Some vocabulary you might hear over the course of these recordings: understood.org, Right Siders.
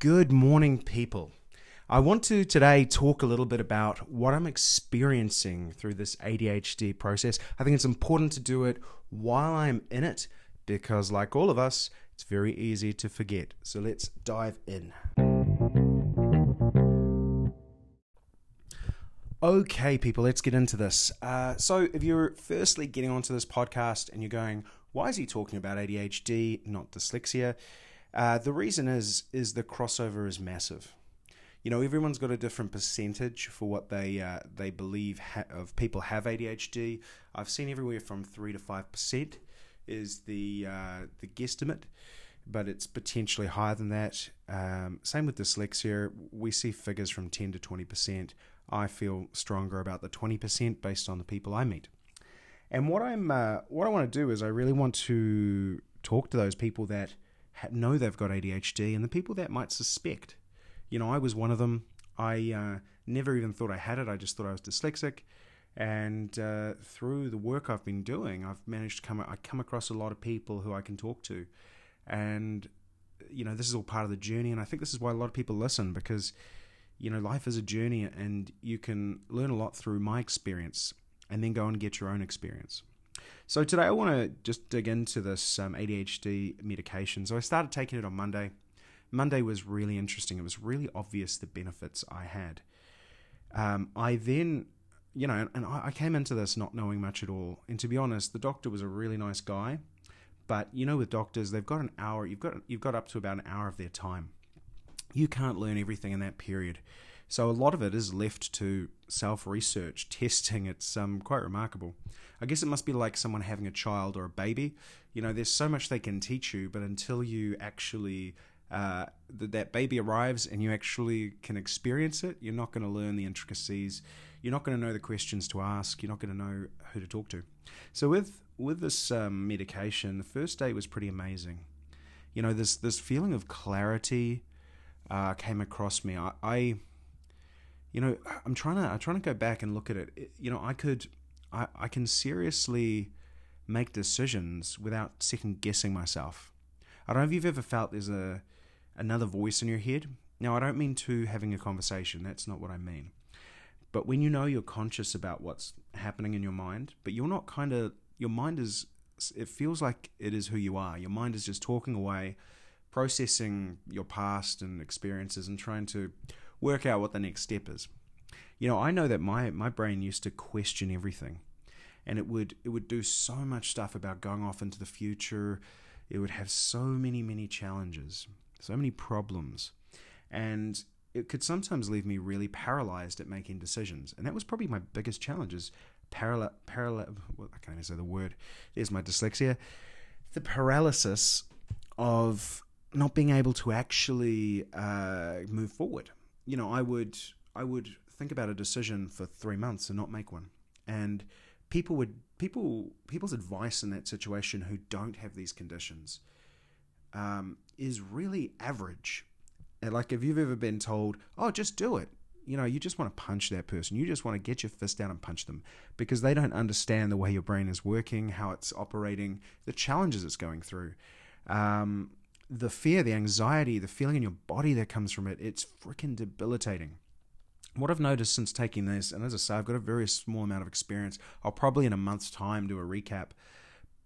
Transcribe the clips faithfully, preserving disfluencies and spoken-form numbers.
Good morning, people. I want to today talk a little bit about what I'm experiencing through this A D H D process. I think it's important to do it while I'm in it because, like all of us, it's very easy to forget. So let's dive in. Okay, people, let's get into this. Uh, so if you're firstly getting onto this podcast and you're going, why is he talking about A D H D, not dyslexia? Uh, the reason is, is the crossover is massive. You know, everyone's got a different percentage for what they uh, they believe ha- of people have A D H D. I've seen everywhere from three to five percent is the uh, the guesstimate, but it's potentially higher than that. Um, same with dyslexia, we see figures from ten to twenty percent. I feel stronger about the twenty percent based on the people I meet. And what I'm uh, what I want to do is I really want to talk to those people that know they've got A D H D and the people that might suspect. You know, I was one of them. I uh, never even thought I had it. I just thought I was dyslexic. And uh, through the work I've been doing, I've managed to come, I come across a lot of people who I can talk to. And, you know, this is all part of the journey. And I think this is why a lot of people listen, because, you know, life is a journey and you can learn a lot through my experience and then go and get your own experience. So today I want to just dig into this um, A D H D medication. So I started taking it on Monday. Monday was really interesting. It was really obvious the benefits I had. Um, I then, you know, and I came into this not knowing much at all. And to be honest, the doctor was a really nice guy. But, you know, with doctors, they've got an hour. You've got you've got up to about an hour of their time. You can't learn everything in that period. So a lot of it is left to self-research, testing. It's um, quite remarkable. I guess it must be like someone having a child or a baby. You know, there's so much they can teach you, but until you actually... Uh, that, that baby arrives and you actually can experience it, you're not going to learn the intricacies, you're not going to know the questions to ask, you're not going to know who to talk to. So with with this um, medication, the first day was pretty amazing. You know, this this feeling of clarity uh, came across me. I, I, you know, I'm trying to I'm trying to go back and look at it. it you know, I could, I, I can seriously make decisions without second guessing myself. I don't know if you've ever felt there's a another voice in your head. Now, I don't mean to having a conversation. That's not what I mean. But when you know you're conscious about what's happening in your mind, but you're not kind of, your mind is, it feels like it is who you are. Your mind is just talking away, processing your past and experiences and trying to work out what the next step is. You know, I know that my, my brain used to question everything. And it would it would do so much stuff about going off into the future. It would have so many, many challenges. So many problems. And it could sometimes leave me really paralyzed at making decisions. And that was probably my biggest challenge is parallel, parallel, well, I can't even say the word. There's my dyslexia. The paralysis of not being able to actually uh, move forward. You know, I would, I would think about a decision for three months and not make one. And people would, people, people's advice in that situation who don't have these conditions um, is really average. And like if you've ever been told, oh, just do it. You know, you just want to punch that person. You just want to get your fist down and punch them because they don't understand the way your brain is working, how it's operating, the challenges it's going through. Um, the fear, the anxiety, the feeling in your body that comes from it, it's freaking debilitating. What I've noticed since taking this, and as I say, I've got a very small amount of experience. I'll probably in a month's time do a recap,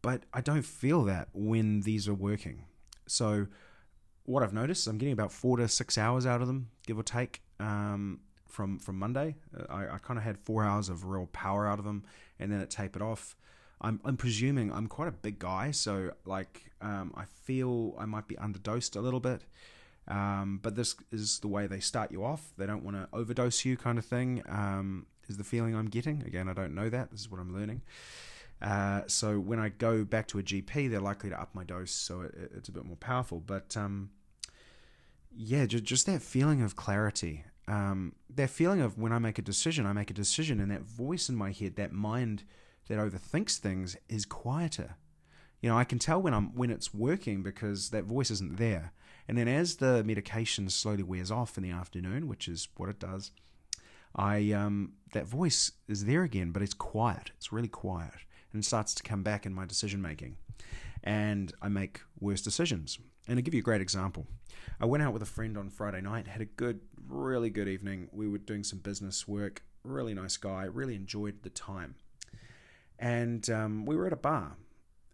but I don't feel that when these are working. So what I've noticed is I'm getting about four to six hours out of them, give or take, um, from from Monday. I, I kind of had four hours of real power out of them, and then it tapered off. I'm, I'm presuming I'm quite a big guy, so like um, I feel I might be underdosed a little bit, um, but this is the way they start you off. They don't want to overdose you kind of thing um, is the feeling I'm getting. Again, I don't know that. This is what I'm learning. Uh, so when I go back to a G P, they're likely to up my dose, so it, it's a bit more powerful. But um, yeah, just, just that feeling of clarity, um, that feeling of when I make a decision, I make a decision, and that voice in my head, that mind that overthinks things, is quieter. You know, I can tell when I'm when it's working because that voice isn't there. And then as the medication slowly wears off in the afternoon, which is what it does, I um, that voice is there again, but it's quiet. It's really quiet. And starts to come back in my decision making, and I make worse decisions. And I'll give you a great example. I went out with a friend on Friday night, had a good, really good evening. We were doing some business work, really nice guy, really enjoyed the time. And um, we were at a bar.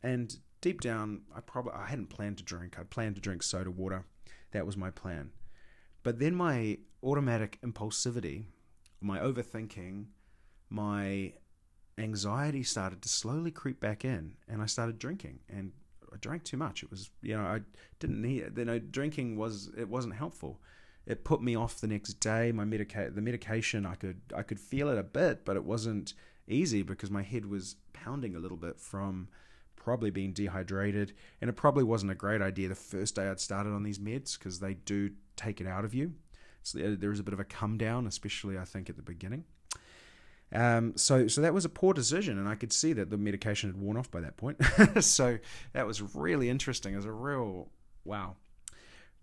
And deep down, I probably I hadn't planned to drink. I'd planned to drink soda water. That was my plan. But then my automatic impulsivity, my overthinking, my anxiety started to slowly creep back in, and I started drinking, and I drank too much. It was, you know, I didn't need it. You know, drinking was, it wasn't helpful. It put me off the next day. My medica- the medication, I could, I could feel it a bit, but it wasn't easy because my head was pounding a little bit from probably being dehydrated, and it probably wasn't a great idea the first day I'd started on these meds because they do take it out of you. So there is a bit of a come down, especially I think at the beginning. Um, so, so that was a poor decision, and I could see that the medication had worn off by that point. So that was really interesting. It was a real wow.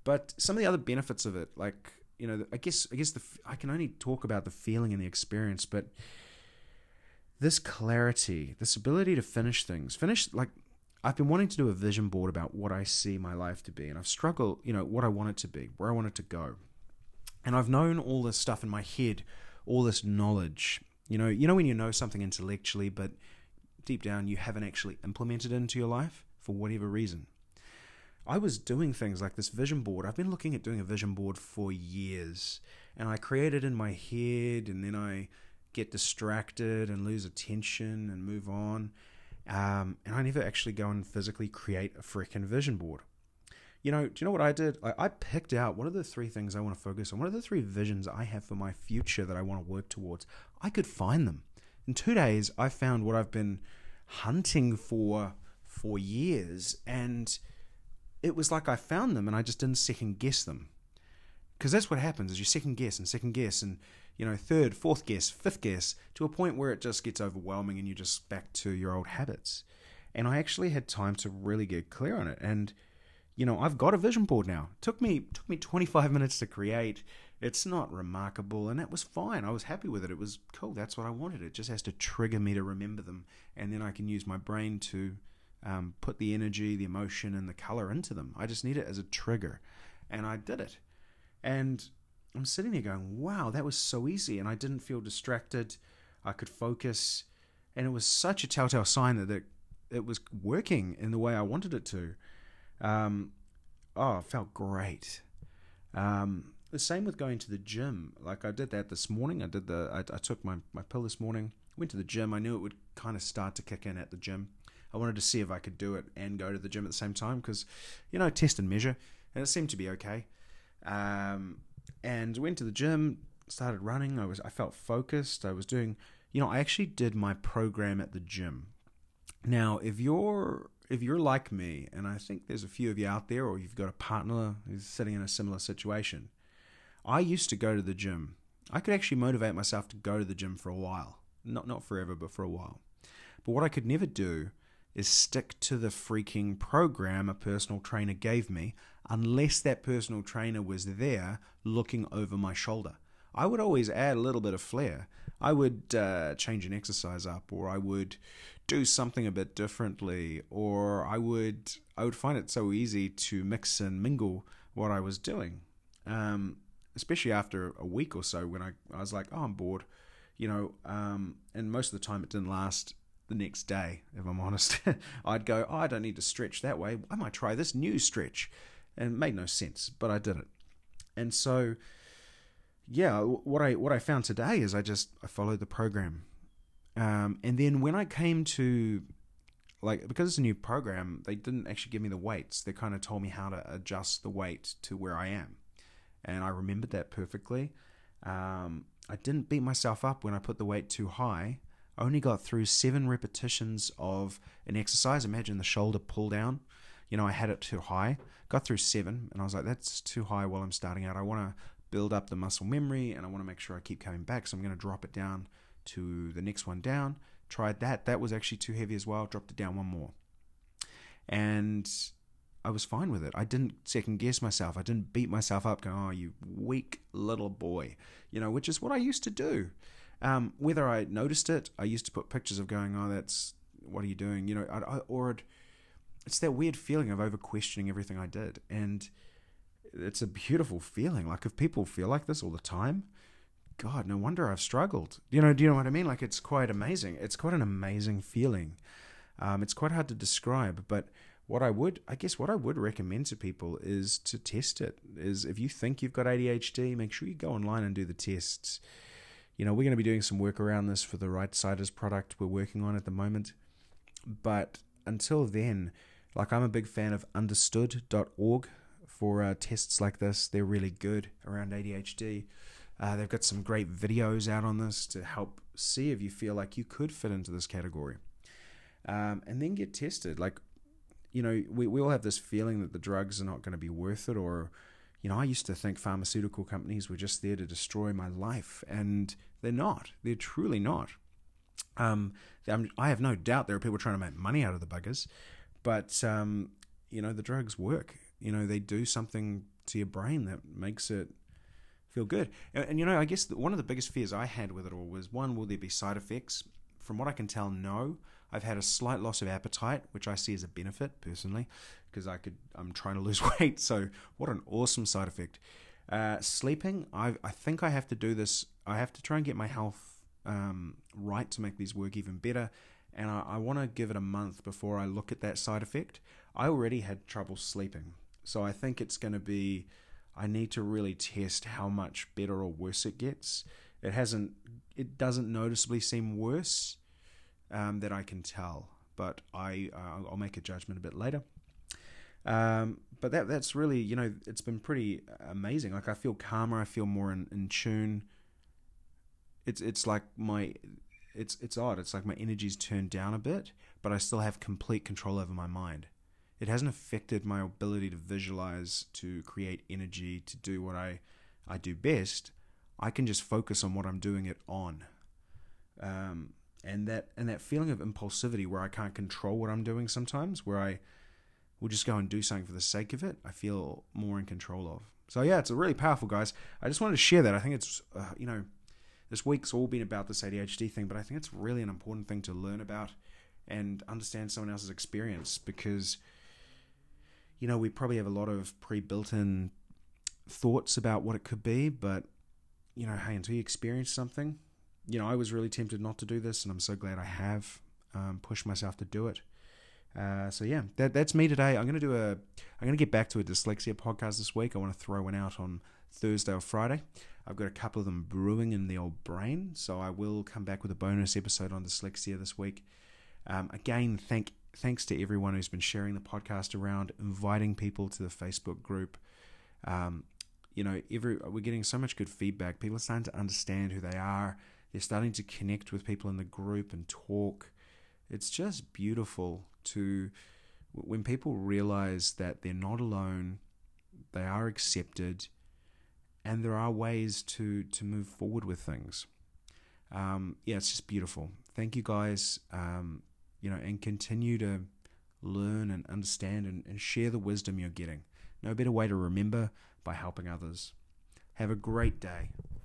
But some of the other benefits of it, like, you know, I guess I guess the I can only talk about the feeling and the experience, but this clarity, this ability to finish things, finish like. I've been wanting to do a vision board about what I see my life to be, and I've struggled, you know, what I want it to be, where I want it to go. And I've known all this stuff in my head, all this knowledge. You know, you know when you know something intellectually, but deep down you haven't actually implemented it into your life for whatever reason. I was doing things like this vision board. I've been looking at doing a vision board for years, and I create it in my head, and then I get distracted and lose attention and move on. Um, and I never actually go and physically create a freaking vision board. You know, do you know what I did? I, I picked out what are the three things I want to focus on. What are the three visions I have for my future that I want to work towards? I could find them. In two days, I found what I've been hunting for for years. And it was like I found them and I just didn't second guess them. Because that's what happens is you second guess and second guess and, you know, third, fourth guess, fifth guess, to a point where it just gets overwhelming and you're just back to your old habits. And I actually had time to really get clear on it. And, you know, I've got a vision board now. It took me, took me twenty-five minutes to create. It's not remarkable. And that was fine. I was happy with it. It was cool. That's what I wanted. It just has to trigger me to remember them. And then I can use my brain to um, put the energy, the emotion, and the color into them. I just need it as a trigger. And I did it. And I'm sitting there going, wow, that was so easy. And I didn't feel distracted. I could focus. And it was such a telltale sign that it, it was working in the way I wanted it to. Um, oh, it felt great. Um, the same with going to the gym. Like I did that this morning. I did the. I, I took my, my pill this morning, went to the gym. I knew it would kind of start to kick in at the gym. I wanted to see if I could do it and go to the gym at the same time because, you know, test and measure. And it seemed to be okay. Um, and went to the gym, started running. I was, I felt focused. I was doing, you know, I actually did my program at the gym. Now, if you're, if you're like me, and I think there's a few of you out there, or you've got a partner who's sitting in a similar situation, I used to go to the gym. I could actually motivate myself to go to the gym for a while, not, not forever, but for a while. But what I could never do is stick to the freaking program a personal trainer gave me unless that personal trainer was there looking over my shoulder. I would always add a little bit of flair. I would uh, change an exercise up, or I would do something a bit differently, or I would I would find it so easy to mix and mingle what I was doing, um, especially after a week or so when I, I was like, oh, I'm bored, you know, um, and most of the time it didn't last. The next day, if I'm honest, I'd go, oh, I don't need to stretch that way. I might try this new stretch. And it made no sense, but I did it. And so, yeah, what I what I found today is I just I followed the program. Um, and then when I came to, like, because it's a new program, they didn't actually give me the weights. They kind of told me how to adjust the weight to where I am. And I remembered that perfectly. Um, I didn't beat myself up when I put the weight too high. I only got through seven repetitions of an exercise. Imagine the shoulder pull down. You know, I had it too high. Got through seven, and I was like, that's too high while I'm starting out. I want to build up the muscle memory, and I want to make sure I keep coming back, so I'm going to drop it down to the next one down. Tried that. That was actually too heavy as well. Dropped it down one more. And I was fine with it. I didn't second guess myself. I didn't beat myself up going, oh, you weak little boy, you know, which is what I used to do. Um, whether I noticed it, I used to put pictures of going, oh, that's, what are you doing? You know, I'd, I, or I'd, it's that weird feeling of over questioning everything I did. And it's a beautiful feeling. Like, if people feel like this all the time, God, no wonder I've struggled. You know, do you know what I mean? Like, it's quite amazing. It's quite an amazing feeling. Um, it's quite hard to describe, but what I would, I guess what I would recommend to people is to test it. Is if you think you've got A D H D, make sure you go online and do the tests. You know, we're going to be doing some work around this for the Right Siders product we're working on at the moment. But until then, like, I'm a big fan of understood dot org for uh, tests like this. They're really good around A D H D. Uh, they've got some great videos out on this to help see if you feel like you could fit into this category. Um, and then get tested. Like, you know, we, we all have this feeling that the drugs are not going to be worth it, or, you know, I used to think pharmaceutical companies were just there to destroy my life, and they're not. They're truly not. Um, I'm, I have no doubt there are people trying to make money out of the buggers, but, um, you know, the drugs work. You know, they do something to your brain that makes it feel good. And, and you know, I guess the, one of the biggest fears I had with it all was, one, will there be side effects? From what I can tell, no. I've had a slight loss of appetite, which I see as a benefit personally, because I could, I'm trying to lose weight. So what an awesome side effect. Uh, sleeping, I I think I have to do this. I have to try and get my health um, right to make these work even better. And I, I want to give it a month before I look at that side effect. I already had trouble sleeping. So I think it's going to be, I need to really test how much better or worse it gets. It hasn't, it doesn't noticeably seem worse Um, that I can tell, but I uh, I'll make a judgment a bit later. Um, but that that's really, you know, it's been pretty amazing. Like, I feel calmer, I feel more in, in tune. It's it's like my it's it's odd. It's like my energy's turned down a bit, but I still have complete control over my mind. It hasn't affected my ability to visualize, to create energy, to do what I I do best. I can just focus on what I'm doing it on. Um, And that and that feeling of impulsivity where I can't control what I'm doing sometimes, where I will just go and do something for the sake of it, I feel more in control of. So yeah, it's a really powerful, guys. I just wanted to share that. I think it's, uh, you know, this week's all been about this A D H D thing, but I think it's really an important thing to learn about and understand someone else's experience, because, you know, we probably have a lot of pre-built-in thoughts about what it could be, but, you know, hey, until you experience something. You know, I was really tempted not to do this, and I'm so glad I have um, pushed myself to do it. Uh, so yeah, that, that's me today. I'm gonna do a, I'm gonna get back to a dyslexia podcast this week. I want to throw one out on Thursday or Friday. I've got a couple of them brewing in the old brain, so I will come back with a bonus episode on dyslexia this week. Um, again, thank thanks to everyone who's been sharing the podcast around, inviting people to the Facebook group. Um, you know, every we're getting so much good feedback. People are starting to understand who they are. They're starting to connect with people in the group and talk. It's just beautiful to, when people realize that they're not alone, they are accepted, and there are ways to, to move forward with things. Um, yeah, it's just beautiful. Thank you, guys. Um, you know, and continue to learn and understand and, and share the wisdom you're getting. No better way to remember by helping others. Have a great day.